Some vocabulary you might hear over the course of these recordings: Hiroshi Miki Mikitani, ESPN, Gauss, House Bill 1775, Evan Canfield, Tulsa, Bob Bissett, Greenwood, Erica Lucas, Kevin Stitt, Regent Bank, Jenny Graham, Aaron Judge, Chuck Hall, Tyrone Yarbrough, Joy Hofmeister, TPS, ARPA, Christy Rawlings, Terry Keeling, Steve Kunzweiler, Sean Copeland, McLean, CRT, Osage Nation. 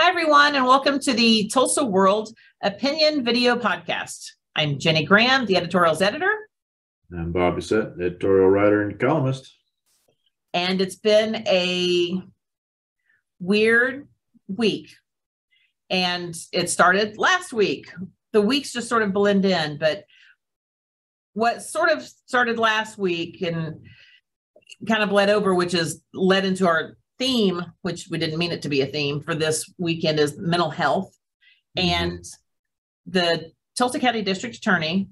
Hi, everyone, and welcome to the Tulsa World Opinion Video Podcast. I'm Jenny Graham, the editorials editor. I'm Bob Bissett, editorial writer and columnist. And it's been a weird week. And it started last week. The weeks just sort of blend in. But what sort of started last week and kind of bled over, which is led into our theme, which we didn't mean it to be a theme for this weekend, is mental health. Mm-hmm. And the Tulsa County District Attorney,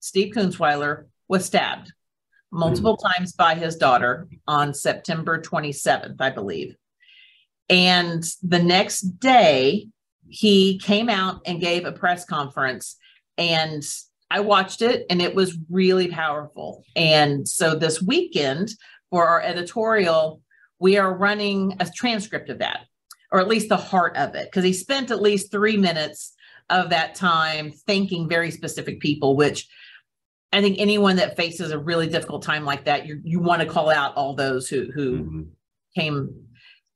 Steve Kunzweiler, was stabbed multiple times by his daughter on September 27th, I believe. And the next day, he came out and gave a press conference, and I watched it, and it was really powerful. And so this weekend for our editorial, we are running a transcript of that, or at least the heart of it, because he spent at least 3 minutes of that time thanking very specific people, which I think anyone that faces a really difficult time like that, you want to call out all those who came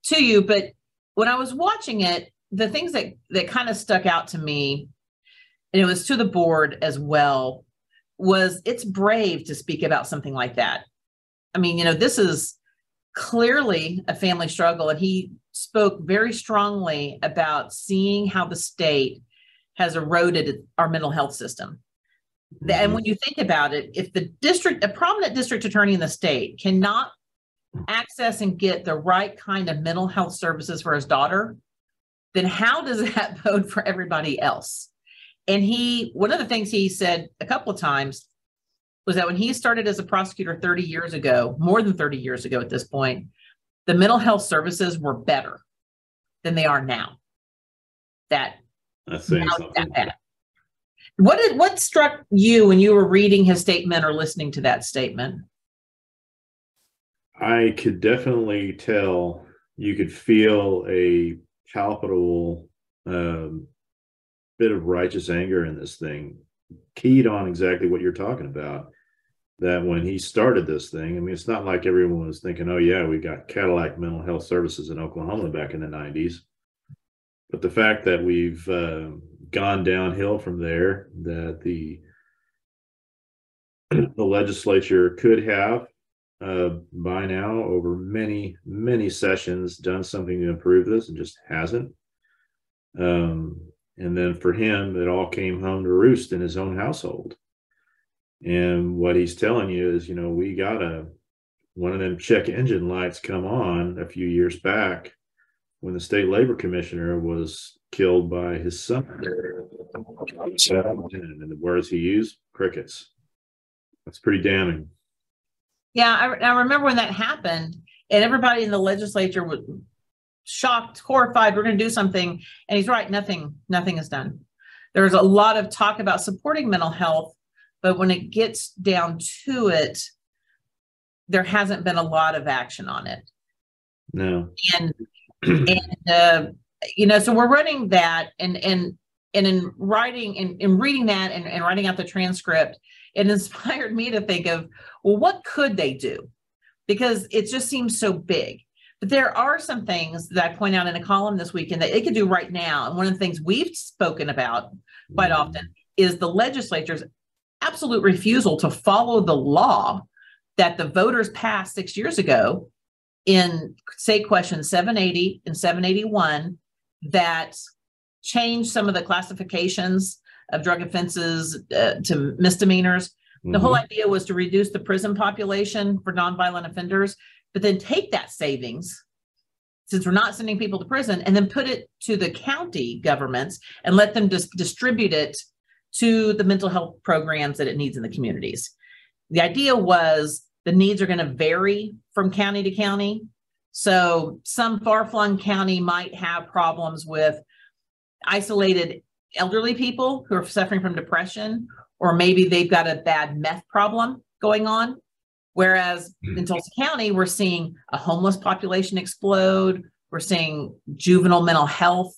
to you. But when I was watching it, the things that kind of stuck out to me, and it was to the board as well, was it's brave to speak about something like that. I mean, you know, this is clearly a family struggle. And he spoke very strongly about seeing how the state has eroded our mental health system. And when you think about it, if a prominent district attorney in the state cannot access and get the right kind of mental health services for his daughter, then how does that bode for everybody else? And one of the things he said a couple of times was that when he started as a prosecutor 30 years ago, more than 30 years ago at this point, the mental health services were better than they are now. That's saying something. What struck you when you were reading his statement or listening to that statement? I could definitely tell, you could feel a palpable bit of righteous anger in this thing, keyed on exactly what you're talking about. That when he started this thing, I mean, it's not like everyone was thinking, oh yeah, we got Cadillac mental health services in Oklahoma back in the 90s. But the fact that we've gone downhill from there, that the legislature could have by now over many, many sessions done something to improve this and just hasn't. And then for him, it all came home to roost in his own household. And what he's telling you is, you know, we got one of them check engine lights come on a few years back when the state labor commissioner was killed by his son. And the words he used, crickets. That's pretty damning. Yeah, I remember when that happened, and everybody in the legislature was shocked, horrified, we're going to do something. And he's right, nothing is done. There's a lot of talk about supporting mental health, but when it gets down to it, there hasn't been a lot of action on it. No. And you know, so we're running that, and in writing and reading that and writing out the transcript, it inspired me to think of, well, what could they do? Because it just seems so big. But there are some things that I point out in a column this weekend that it could do right now. And one of the things we've spoken about quite often is the legislature's absolute refusal to follow the law that the voters passed 6 years ago in state question 780 and 781 that changed some of the classifications of drug offenses to misdemeanors. The whole idea was to reduce the prison population for nonviolent offenders, but then take that savings, since we're not sending people to prison, and then put it to the county governments and let them just distribute it to the mental health programs that it needs in the communities. The idea was the needs are going to vary from county to county. So some far-flung county might have problems with isolated elderly people who are suffering from depression, or maybe they've got a bad meth problem going on. Whereas in Tulsa County, we're seeing a homeless population explode. We're seeing juvenile mental health,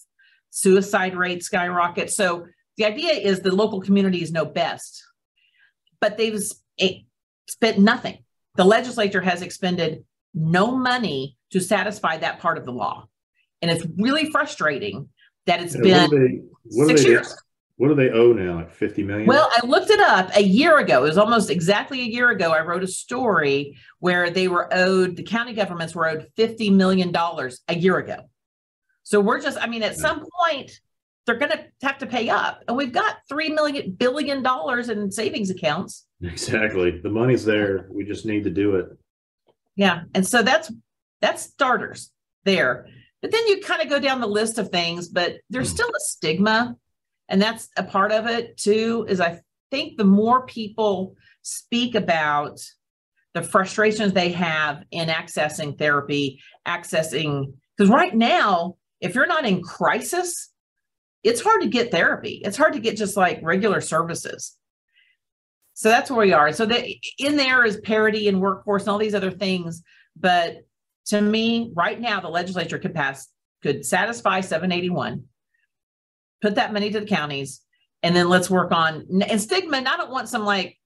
suicide rates skyrocket. So the idea is the local communities know best, but they've spent nothing. The legislature has expended no money to satisfy that part of the law. And it's really frustrating that it's been what 6 years. What do they owe now? Like $50 million? Well, I looked it up a year ago. It was almost exactly a year ago. I wrote a story where they were owed, the county governments were owed $50 million a year ago. So we're just, I mean, at some point, they're going to have to pay up. And we've got $3 billion in savings accounts. Exactly. The money's there. We just need to do it. Yeah. And so that's starters there. But then you kind of go down the list of things, but there's still a stigma. And that's a part of it too, is I think the more people speak about the frustrations they have in accessing therapy, because right now, if you're not in crisis, it's hard to get therapy. It's hard to get just like regular services. So that's where we are. So in there is parity and workforce and all these other things. But to me, right now, the legislature could satisfy 781, put that money to the counties, and then let's work on, and stigma, and I don't want some like,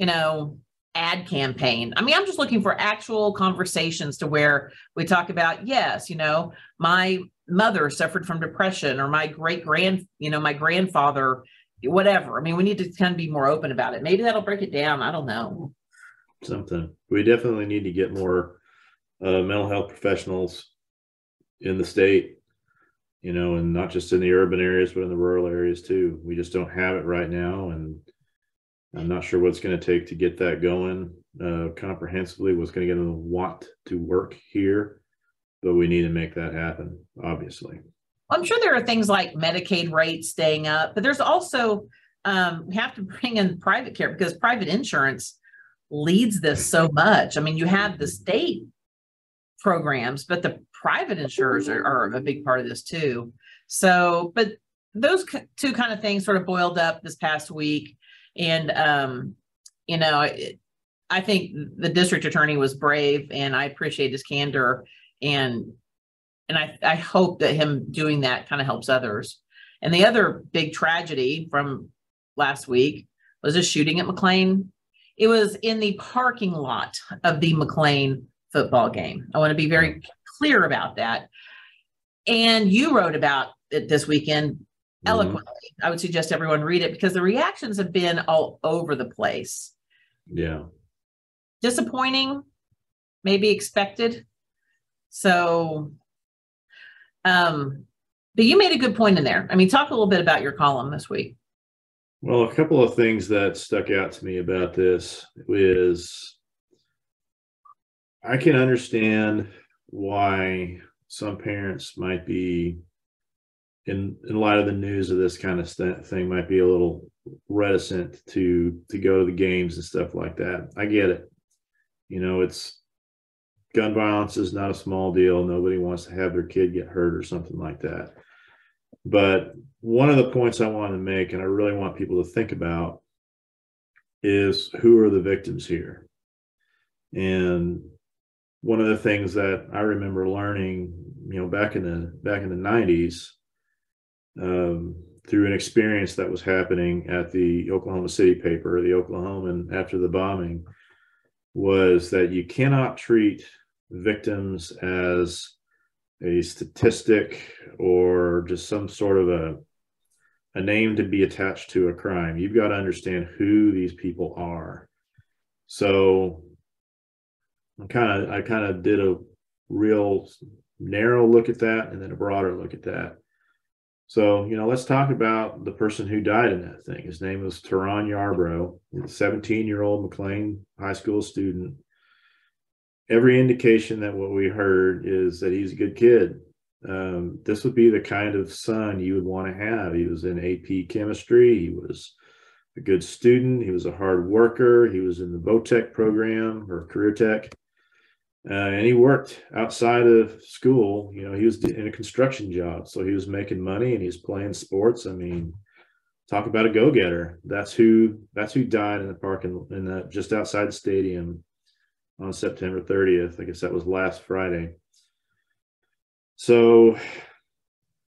ad campaign. I mean, I'm just looking for actual conversations to where we talk about, yes, my mother suffered from depression, or my my grandfather, whatever. I mean, we need to kind of be more open about it. Maybe that'll break it down. I don't know. Something. We definitely need to get more mental health professionals in the state, and not just in the urban areas, but in the rural areas too. We just don't have it right now. And I'm not sure what it's going to take to get that going comprehensively, what's going to get them to want to work here, but we need to make that happen, obviously. I'm sure there are things like Medicaid rates staying up, but there's also, we have to bring in private care because private insurance leads this so much. I mean, you have the state programs, but the private insurers are a big part of this too. So, but those two kind of things sort of boiled up this past week. And, I think the district attorney was brave, and I appreciate his candor, and I hope that him doing that kind of helps others. And the other big tragedy from last week was a shooting at McLean. It was in the parking lot of the McLean football game. I want to be very clear about that. And you wrote about it this weekend eloquently. Mm-hmm. I would suggest everyone read it because the reactions have been all over the place. Yeah. Disappointing, maybe expected. So, but you made a good point in there. I mean, talk a little bit about your column this week. Well, a couple of things that stuck out to me about this is I can understand why some parents might be, in light of the news of this kind of thing, might be a little reticent to go to the games and stuff like that. I get it. It's gun violence is not a small deal. Nobody wants to have their kid get hurt or something like that. But one of the points I wanted to make, and I really want people to think about, is who are the victims here? And one of the things that I remember learning, back in the 90s, through an experience that was happening at the Oklahoma City paper, the Oklahoman, after the bombing, was that you cannot treat victims as a statistic or just some sort of a name to be attached to a crime. You've got to understand who these people are. So I kind of did a real narrow look at that and then a broader look at that. So, let's talk about the person who died in that thing. His name was Tyrone Yarbrough, a 17-year-old McLean high school student. Every indication that what we heard is that he's a good kid. This would be the kind of son you would want to have. He was in AP chemistry. He was a good student. He was a hard worker. He was in the VOTEC program or career tech. And he worked outside of school. He was in a construction job, so he was making money and he was playing sports. I mean, talk about a go-getter. That's who died in the parking just outside the stadium on September 30th. I guess that was last Friday. So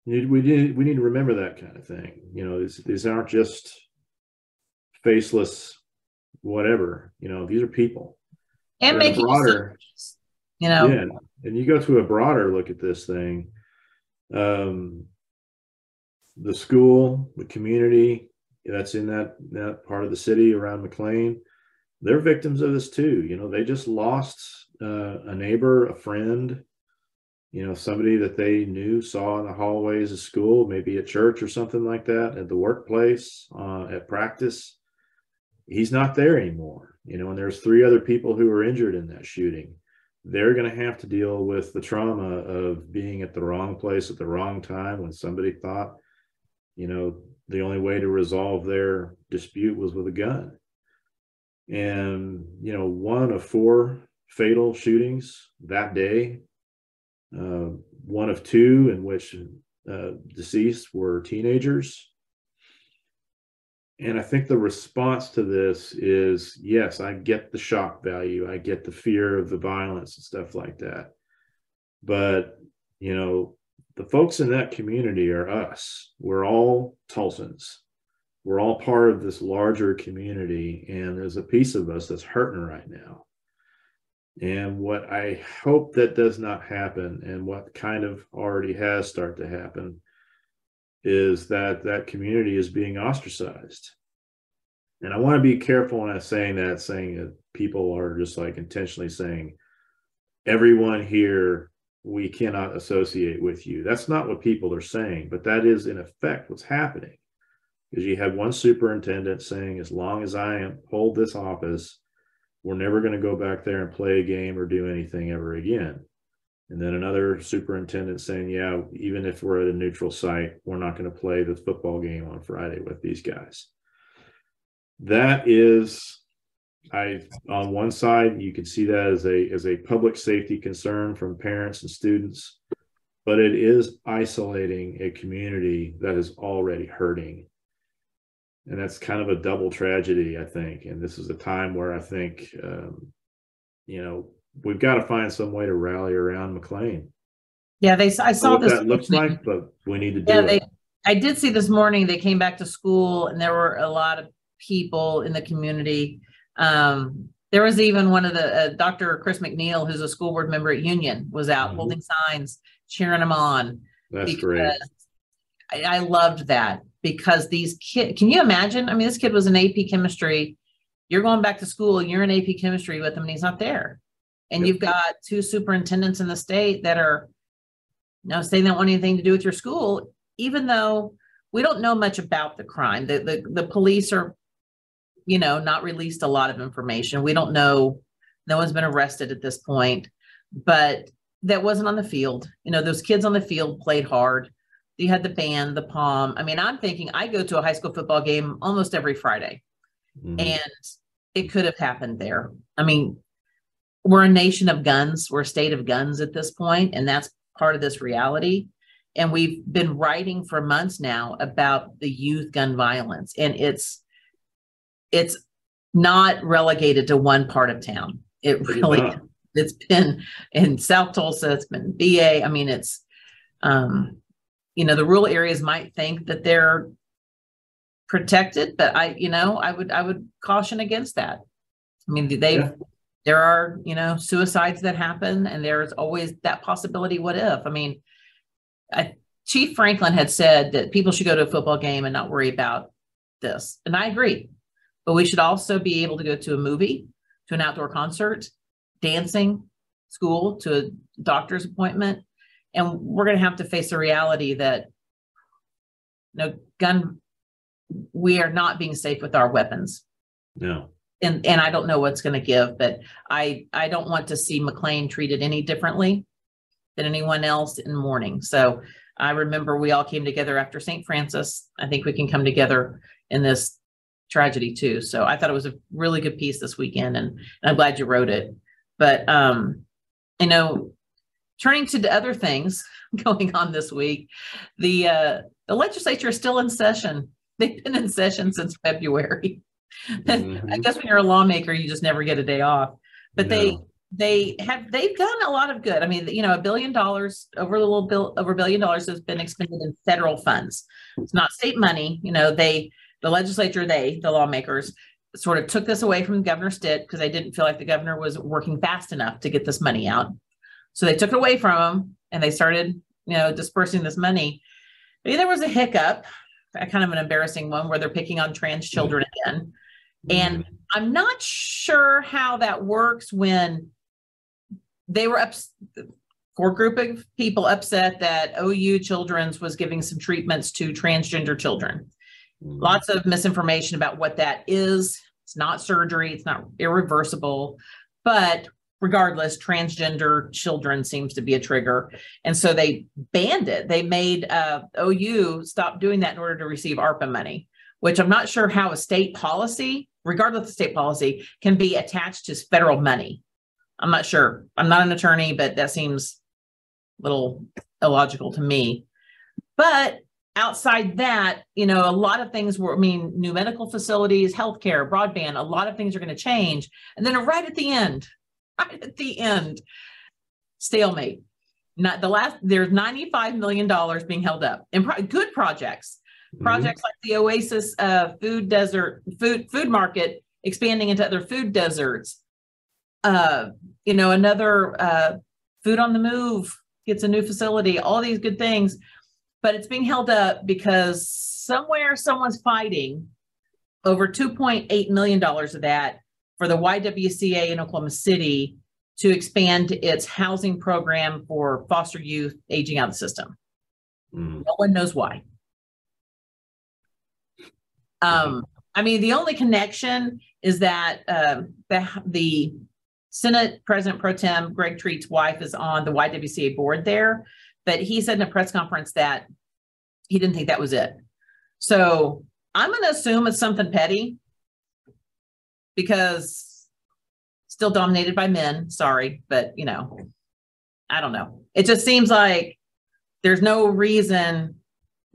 we need to remember that kind of thing. These aren't just faceless whatever. These are people. And making broader. Yeah, and you go to a broader look at this thing. the school, the community that's in that part of the city around McLean, they're victims of this too. You know, they just lost a neighbor, a friend, you know, somebody that they knew, saw in the hallways of school, maybe at church or something like that, at the workplace, at practice. He's not there anymore, you know, and there's 3 other people who were injured in that shooting. They're going to have to deal with the trauma of being at the wrong place at the wrong time when somebody thought, you know, the only way to resolve their dispute was with a gun. And, you know, 1 of 4 fatal shootings that day, 1 of 2 in which deceased were teenagers. And I think the response to this is, yes, I get the shock value. I get the fear of the violence and stuff like that. But, you know, the folks in that community are us. We're all Tulsans. We're all part of this larger community. And there's a piece of us that's hurting right now. And what I hope that does not happen, and what kind of already has started to happen, is that that community is being ostracized. And I want to be careful when I'm saying that people are just like intentionally saying, everyone here, we cannot associate with you. That's not what people are saying, but that is in effect what's happening. Because you have one superintendent saying, as long as I hold this office, we're never going to go back there and play a game or do anything ever again. And then another superintendent saying, yeah, even if we're at a neutral site, we're not going to play the football game on Friday with these guys. That is, on one side, you can see that as a public safety concern from parents and students, but it is isolating a community that is already hurting. And that's kind of a double tragedy, I think. And this is a time where I think, you know, we've got to find some way to rally around McLean. Yeah, I saw this. That looks like, but we need to do it. I did see this morning they came back to school, and there were a lot of people in the community. There was even one of the Dr. Chris McNeil, who's a school board member at Union, was out holding signs, cheering them on. That's great. I loved that, because these kids, can you imagine? I mean, this kid was in AP chemistry. You're going back to school, you're in AP chemistry with him, and he's not there. And you've got 2 superintendents in the state that are, you know, saying they don't want anything to do with your school, even though we don't know much about the crime. The police are, you know, not released a lot of information. We don't know. No one's been arrested at this point, but that wasn't on the field. You know, those kids on the field played hard. You had the band, the palm. I mean, I'm thinking I go to a high school football game almost every Friday, and it could have happened there. I mean, we're a nation of guns. We're a state of guns at this point, and that's part of this reality. And we've been writing for months now about the youth gun violence, and it's not relegated to one part of town. It really, it's been in South Tulsa, it's been BA. I mean, it's, you know, the rural areas might think that they're protected, but I would caution against that. I mean, they've, there are, you know, suicides that happen, and there's always that possibility. What if? I mean, Chief Franklin had said that people should go to a football game and not worry about this. And I agree, but we should also be able to go to a movie, to an outdoor concert, dancing, school, to a doctor's appointment. And we're going to have to face the reality that, you know, we are not being safe with our weapons. No. And I don't know what's going to give, but I don't want to see McLean treated any differently than anyone else in mourning. So I remember we all came together after St. Francis. I think we can come together in this tragedy too. So I thought it was a really good piece this weekend, and I'm glad you wrote it. But, you know, turning to the other things going on this week, the legislature is still in session. They've been in session since February. I guess when you're a lawmaker, you just never get a day off. But they've done a lot of good. I mean, you know, $1 billion over $1 billion has been expended in federal funds. It's not state money. You know, the legislature, the lawmakers sort of took this away from Governor Stitt because they didn't feel like the governor was working fast enough to get this money out. So they took it away from him, and they started dispersing this money. There was a hiccup, kind of an embarrassing one, where they're picking on trans children again. And I'm not sure how that works when they were core group of people upset that OU Children's was giving some treatments to transgender children. Lots of misinformation about what that is. It's not surgery. It's not irreversible. But regardless, transgender children seems to be a trigger. And so they banned it. They made OU stop doing that in order to receive ARPA money, which I'm not sure how a state policy, regardless of state policy, can be attached to federal money. I'm not sure. I'm not an attorney, but that seems a little illogical to me. But outside that, a lot of things were, new medical facilities, healthcare, broadband, a lot of things are going to change. And then right at the end, stalemate. There's $95 million being held up in good projects. Projects like the Oasis food market expanding into other food deserts. Another Food on the Move gets a new facility, all these good things, but it's being held up because somewhere someone's fighting over $2.8 million of that for the YWCA in Oklahoma City to expand its housing program for foster youth aging out of the system. No one knows why. The only connection is that the Senate President Pro Tem Greg Treat's wife is on the YWCA board there, but he said in a press conference that he didn't think that was it. So I'm going to assume it's something petty because still dominated by men. Sorry, but I don't know. It just seems like there's no reason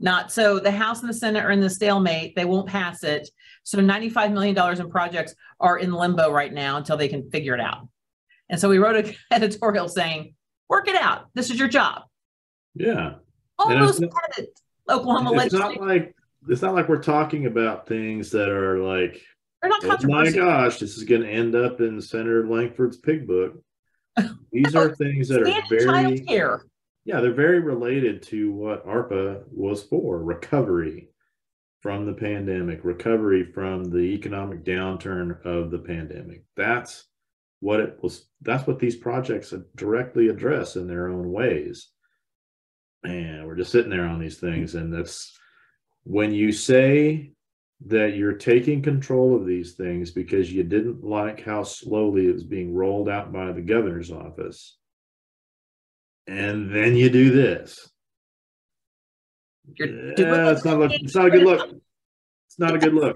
not. So the House and the Senate are in the stalemate. They won't pass it. So $95 million in projects are in limbo right now until they can figure it out. And so we wrote an editorial saying, work it out. This is your job. Yeah. Almost had it, Oklahoma legislature. It's not like we're talking about things that are like, oh my gosh, this is going to end up in Senator Lankford's pig book. These are things that are very, they're very related to what ARPA was for, recovery from the pandemic, recovery from the economic downturn of the pandemic. That's what it was. That's what these projects directly address in their own ways. And we're just sitting there on these things. And that's when you say that you're taking control of these things because you didn't like how slowly it was being rolled out by the governor's office. And then you do this. It's not a good look. It's not a good look.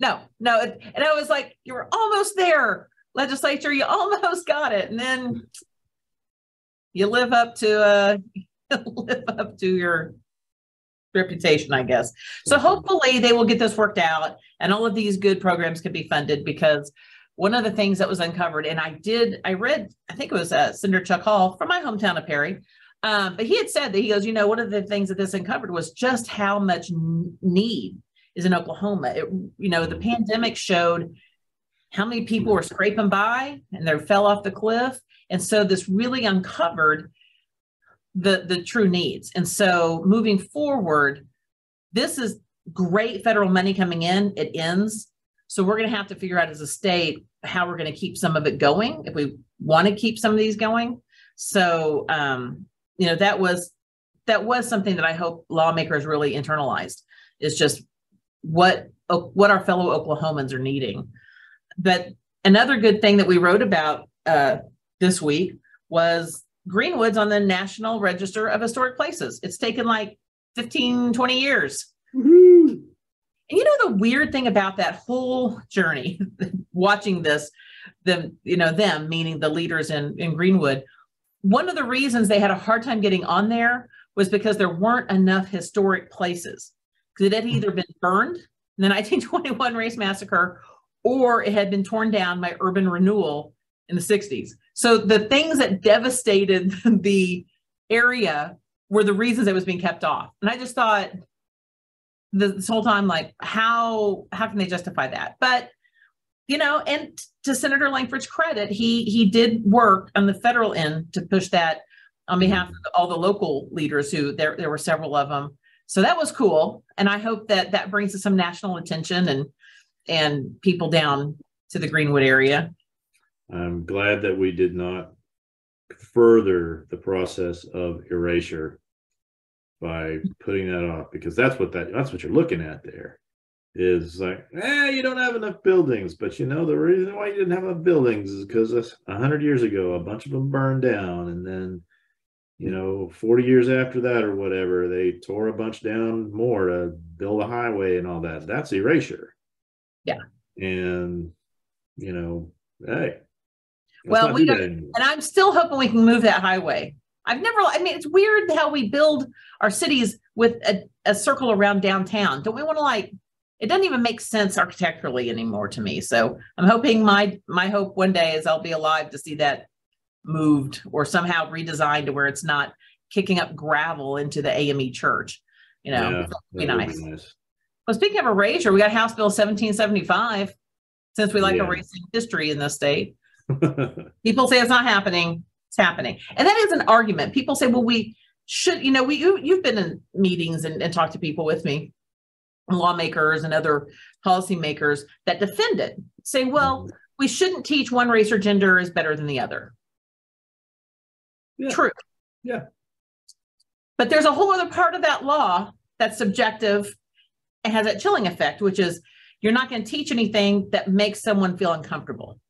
No. And I was like, you were almost there, legislature. You almost got it. And then you live up to your reputation, I guess. So hopefully they will get this worked out and all of these good programs can be funded, because one of the things that was uncovered, and I read, I think it was Senator Chuck Hall from my hometown of Perry, but he had said that, he goes, one of the things that this uncovered was just how much need is in Oklahoma. The pandemic showed how many people were scraping by and they fell off the cliff. And so this really uncovered the true needs. And so moving forward, this is great federal money coming in. It ends. So we're going to have to figure out as a state how we're going to keep some of it going, if we want to keep some of these going. So, that was something that I hope lawmakers really internalized, is just what our fellow Oklahomans are needing. But another good thing that we wrote about this week was Greenwood's on the National Register of Historic Places. It's taken like 15, 20 years. Mm-hmm. And the weird thing about that whole journey, watching this, them, meaning the leaders in Greenwood, one of the reasons they had a hard time getting on there was because there weren't enough historic places. Because it had either been burned in the 1921 race massacre, or it had been torn down by urban renewal in the 60s. So the things that devastated the area were the reasons it was being kept off. And I just thought this whole time, like, how can they justify that? But and to Senator Lankford's credit, he did work on the federal end to push that on behalf of all the local leaders who there were several of them. So that was cool. And I hope that that brings us some national attention and people down to the Greenwood area. I'm glad that we did not further the process of erasure by putting that off, because that's what you're looking at there, is like, you don't have enough buildings. But you know, the reason why you didn't have enough buildings is because 100 years ago, a bunch of them burned down. And then, you know, 40 years after that or whatever, they tore a bunch down more to build a highway and all that. That's erasure. Yeah. And, you know, hey. Well, we don't, and I'm still hoping we can move that highway. It's weird how we build our cities with a circle around downtown. Don't we want to, like, it doesn't even make sense architecturally anymore to me. So I'm hoping my hope one day is I'll be alive to see that moved or somehow redesigned to where it's not kicking up gravel into the AME church. You know, yeah, that'd be nice. Well, speaking of erasure, we got House Bill 1775, since we like erasing history in this state. People say it's not happening. It's happening. And that is an argument. People say, well, we should, you know, you've been in meetings and talked to people with me, lawmakers and other policymakers that defend it, say, well, we shouldn't teach one race or gender is better than the other. Yeah. True. Yeah. But there's a whole other part of that law that's subjective and has that chilling effect, which is you're not going to teach anything that makes someone feel uncomfortable.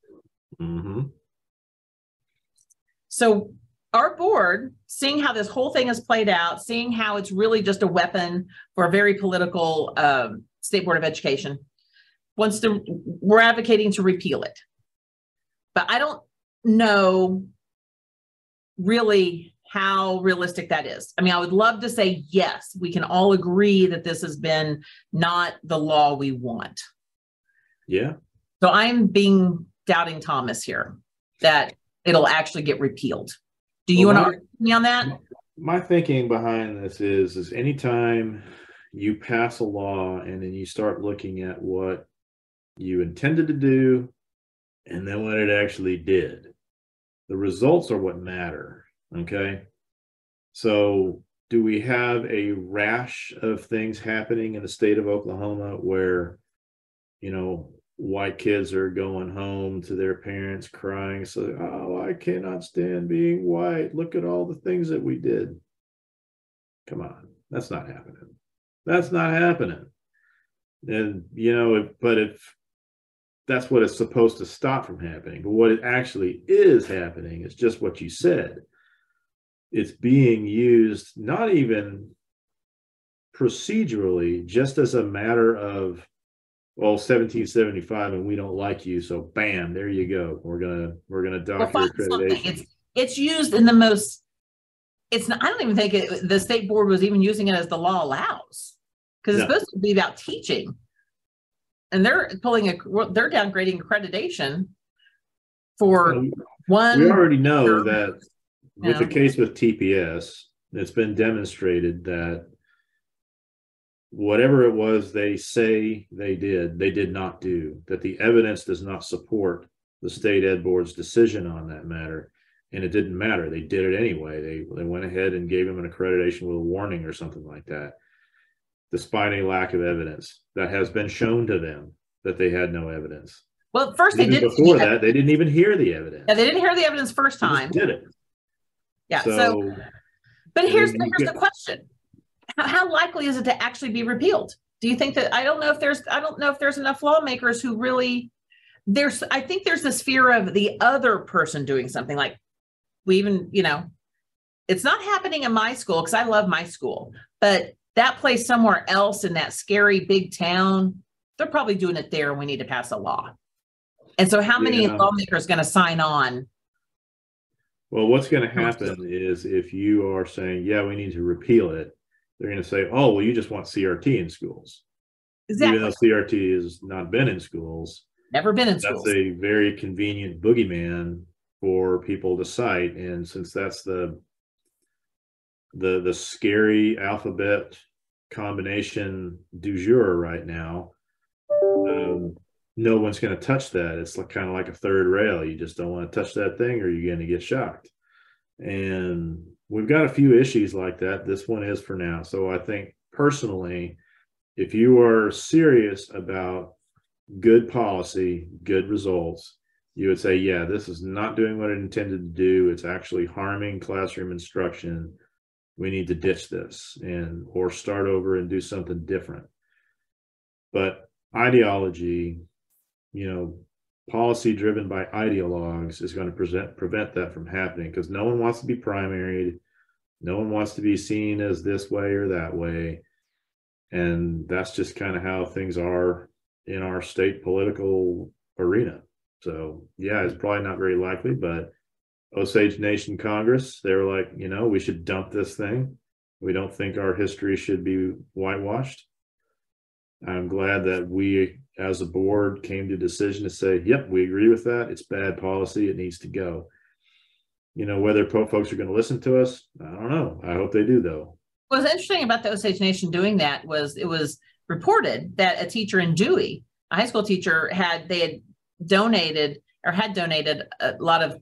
Mm-hmm. So our board, seeing how this whole thing has played out, seeing how it's really just a weapon for a very political State Board of Education, we're advocating to repeal it. But I don't know really how realistic that is. I mean, I would love to say, yes, we can all agree that this has been not the law we want. Yeah. So I'm being doubting Thomas here, that it'll actually get repealed. Do you want to argue me on that? My thinking behind this is anytime you pass a law and then you start looking at what you intended to do and then what it actually did, the results are what matter, okay? So do we have a rash of things happening in the state of Oklahoma where, you know, white kids are going home to their parents crying, so, oh, I cannot stand being white. Look at all the things that we did. Come on. That's not happening. That's not happening. And, you know, but if that's what it's supposed to stop from happening, but what it actually is happening is just what you said. It's being used not even procedurally, just as a matter of, well, 1775, and we don't like you, so bam, there you go. We're gonna dock your accreditation. It's used in the most. I don't even think the state board was even using it as the law allows, because it's supposed to be about teaching, and they're downgrading accreditation for one. We already know that with the case with TPS, it's been demonstrated that whatever it was they say they did not do, that the evidence does not support the state ed board's decision on that matter. And it didn't matter. They did it anyway. They went ahead and gave him an accreditation with a warning or something like that, despite a lack of evidence that has been shown to them that they had no evidence. Well, first even they didn't. Before that, they didn't even hear the evidence. Yeah, they didn't hear the evidence first time. They did it. Yeah. So but here's the question. How likely is it to actually be repealed? Do you think that, I don't know if there's enough lawmakers who really, I think there's this fear of the other person doing something, like you know, it's not happening in my school because I love my school, but that place somewhere else in that scary big town, they're probably doing it there and we need to pass a law. And so how many lawmakers are going to sign on? Well, what's going to happen is if you are saying, yeah, we need to repeal it, they're going to say, oh, well, you just want CRT in schools. Exactly. Even though CRT has not been in schools. Never been in schools. That's a very convenient boogeyman for people to cite. And since that's the scary alphabet combination du jour right now, no one's going to touch that. It's like, kind of like a third rail. You just don't want to touch that thing or you're going to get shocked. And we've got a few issues like that. This one is for now. So I think personally, if you are serious about good policy, good results, you would say, yeah, this is not doing what it intended to do. It's actually harming classroom instruction. We need to ditch this and or start over and do something different. But ideology, you know, policy driven by ideologues is going to prevent that from happening, because no one wants to be primaried. No one wants to be seen as this way or that way. And that's just kind of how things are in our state political arena. So, yeah, it's probably not very likely, but Osage Nation Congress, they were like, you know, we should dump this thing. We don't think our history should be whitewashed. I'm glad that we, as a board, came to a decision to say, yep, we agree with that. It's bad policy. It needs to go. You know, whether folks are going to listen to us, I don't know. I hope they do, though. What's interesting about the Osage Nation doing that was it was reported that a teacher in Dewey, a high school teacher, had donated or donated a lot of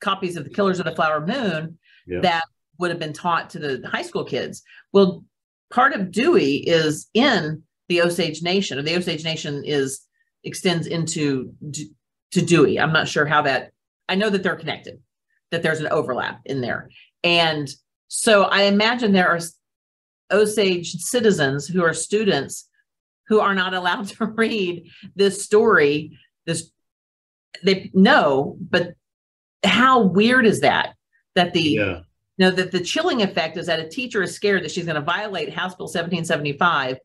copies of The Killers of the Flower Moon that would have been taught to the high school kids. Well, part of Dewey is in the Osage Nation, or the Osage Nation extends to Dewey. I'm not sure how that, I know that they're connected, that there's an overlap in there. And so I imagine there are Osage citizens who are students who are not allowed to read this story. They know, but how weird is that? That the, you know, that the chilling effect is that a teacher is scared that she's going to violate House Bill 1775,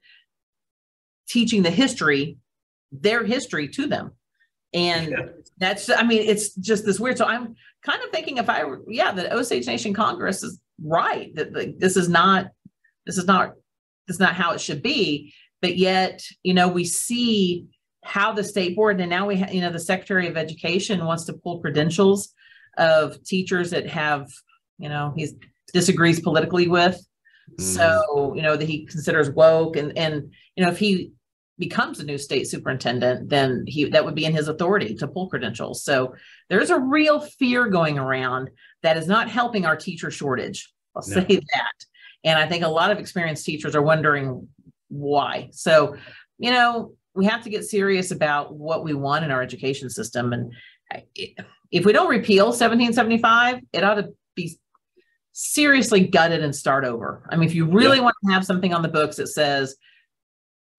teaching the history, their history to them. And that's, I mean, it's just this weird. So I'm kind of thinking if I were, the Osage Nation Congress is right, that like, this is not how it should be. But yet, you know, we see how the state board, and now we have, you know, the Secretary of Education wants to pull credentials of teachers that have, you know, he disagrees politically with. So, you know, that he considers woke, and, you know, if he becomes the new state superintendent, then that would be in his authority to pull credentials. So there's a real fear going around that is not helping our teacher shortage. I'll say that. And I think a lot of experienced teachers are wondering why. So, you know, we have to get serious about what we want in our education system. And if we don't repeal 1775, it ought to be seriously gutted and start over. I mean, if you really want to have something on the books that says,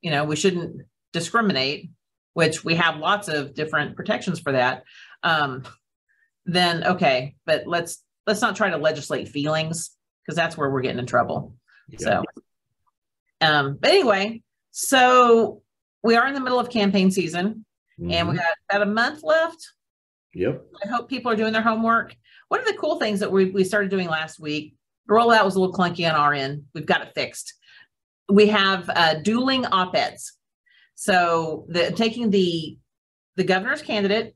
you know, we shouldn't discriminate, which we have lots of different protections for that, then okay, but let's not try to legislate feelings, because that's where we're getting in trouble. So, but anyway, so we are in the middle of campaign season, and we got about a month left. I hope people are doing their homework. One of the cool things that we started doing last week, the rollout was a little clunky on our end. We've got it fixed. We have dueling op-eds. So taking the governor's candidate,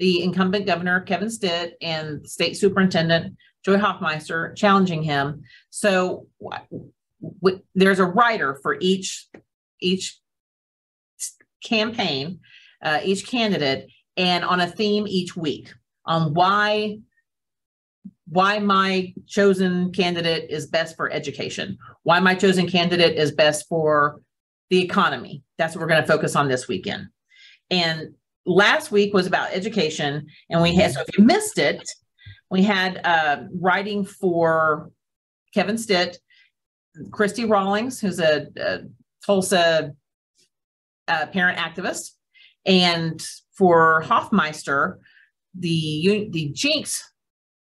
the incumbent governor, Kevin Stitt, and state superintendent, Joy Hofmeister, challenging him. So there's a writer for each campaign, each candidate, and on a theme each week on why my chosen candidate is best for education, why my chosen candidate is best for the economy. That's what we're going to focus on this weekend. And last week was about education. And we had, so if you missed it, we had writing for Kevin Stitt, Christy Rawlings, who's a Tulsa parent activist, and for Hofmeister, the Jinx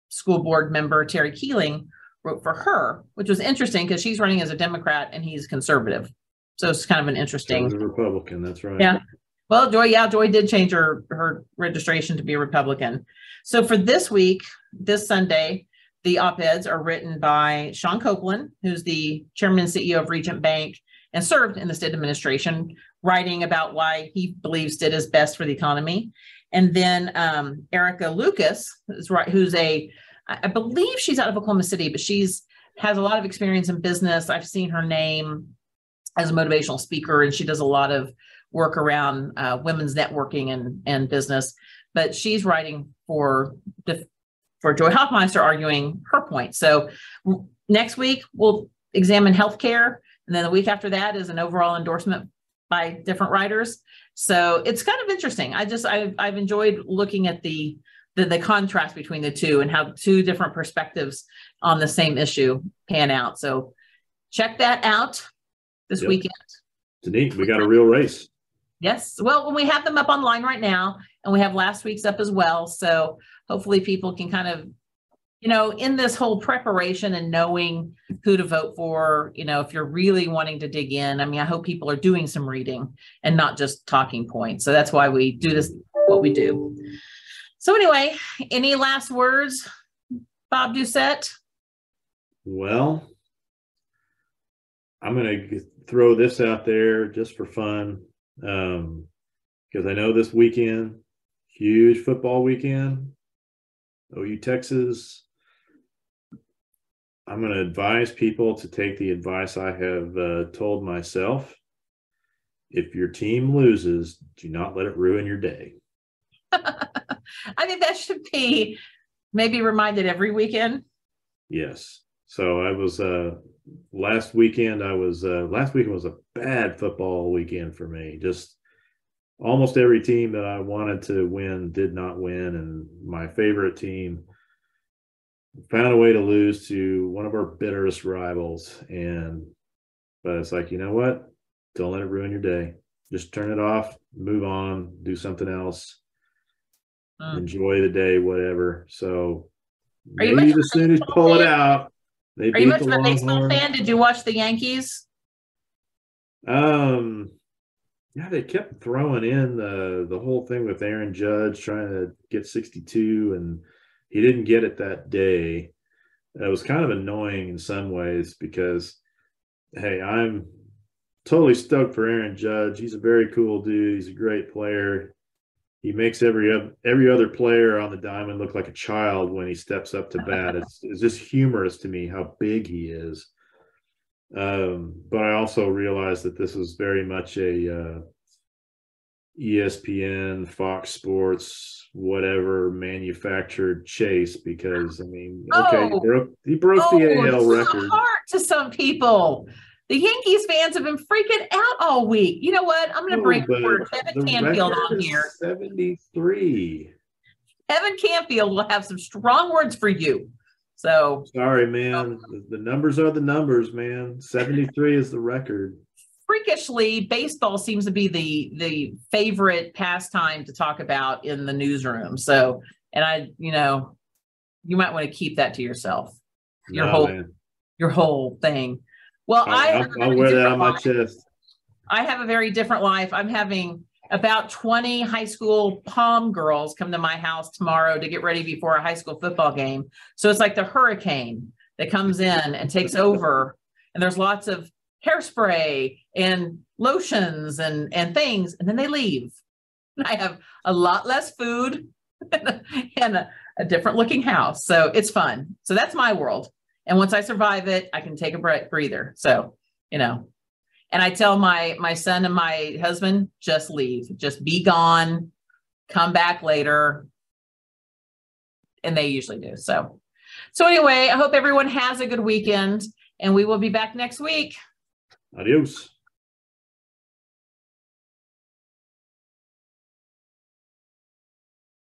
school board member, Terry Keeling, wrote for her, which was interesting because she's running as a Democrat and he's conservative. So it's kind of an interesting. She's a Republican, that's right. Yeah. Well, Joy did change her registration to be a Republican. So for this week, this Sunday, the op-eds are written by Sean Copeland, who's the chairman and CEO of Regent Bank and served in the state administration, writing about why he believes it is best for the economy. And then Erica Lucas, who's I believe she's out of Oklahoma City, but has a lot of experience in business. I've seen her name as a motivational speaker, and she does a lot of work around women's networking and business. But she's writing for for Joy Hofmeister arguing her point. So next week, we'll examine healthcare. And then the week after that is an overall endorsement by different writers. So it's kind of interesting. I've enjoyed looking at the contrast between the two and how two different perspectives on the same issue pan out. So check that out this weekend. Denise, we got a real race. Yes. Well, we have them up online right now, and we have last week's up as well. So hopefully people can kind of, you know, in this whole preparation and knowing who to vote for, you know, if you're really wanting to dig in, I mean, I hope people are doing some reading and not just talking points. So that's why we do this, what we do. So anyway, any last words, Bob Doucette? Well, I'm going to throw this out there just for fun. Because I know this weekend, huge football weekend, OU Texas. I'm going to advise people to take the advice I have told myself. If your team loses, do not let it ruin your day. I think that should be maybe reminded every weekend. Yes. So I was last weekend was a bad football weekend for me. Just almost every team that I wanted to win did not win, and my favorite team found a way to lose to one of our bitterest rivals. But it's like, you know what? Don't let it ruin your day. Just turn it off, move on, do something else, enjoy the day, whatever. So maybe as soon as pull it out. Are you much of a baseball fan? Did you watch the Yankees? Yeah, they kept throwing in the whole thing with Aaron Judge trying to get 62, and he didn't get it that day. It was kind of annoying in some ways because, hey, I'm totally stoked for Aaron Judge. He's a very cool dude. He's a great player. He makes every other player on the diamond look like a child when he steps up to bat. It's just humorous to me how big he is. But I also realized that this was very much a ESPN, Fox Sports, whatever manufactured chase because, I mean, okay, he broke the AL record. It's hard to some people. The Yankees fans have been freaking out all week. You know what? I'm going to bring Evan Canfield on here. 73. Evan Canfield will have some strong words for you. So sorry, man. The numbers are the numbers, man. 73 is the record. Freakishly, baseball seems to be the favorite pastime to talk about in the newsroom. So, and you might want to keep that to yourself. Your whole thing. Well, I'll wear that on my chest. I have a very different life. I'm having about 20 high school pom girls come to my house tomorrow to get ready before a high school football game. So it's like the hurricane that comes in and takes over. And there's lots of hairspray and lotions and things. And then they leave. And I have a lot less food and a different looking house. So it's fun. So that's my world. And once I survive it, I can take a breather. So, and I tell my son and my husband, just leave, just be gone, come back later. And they usually do. So anyway, I hope everyone has a good weekend, and we will be back next week. Adios.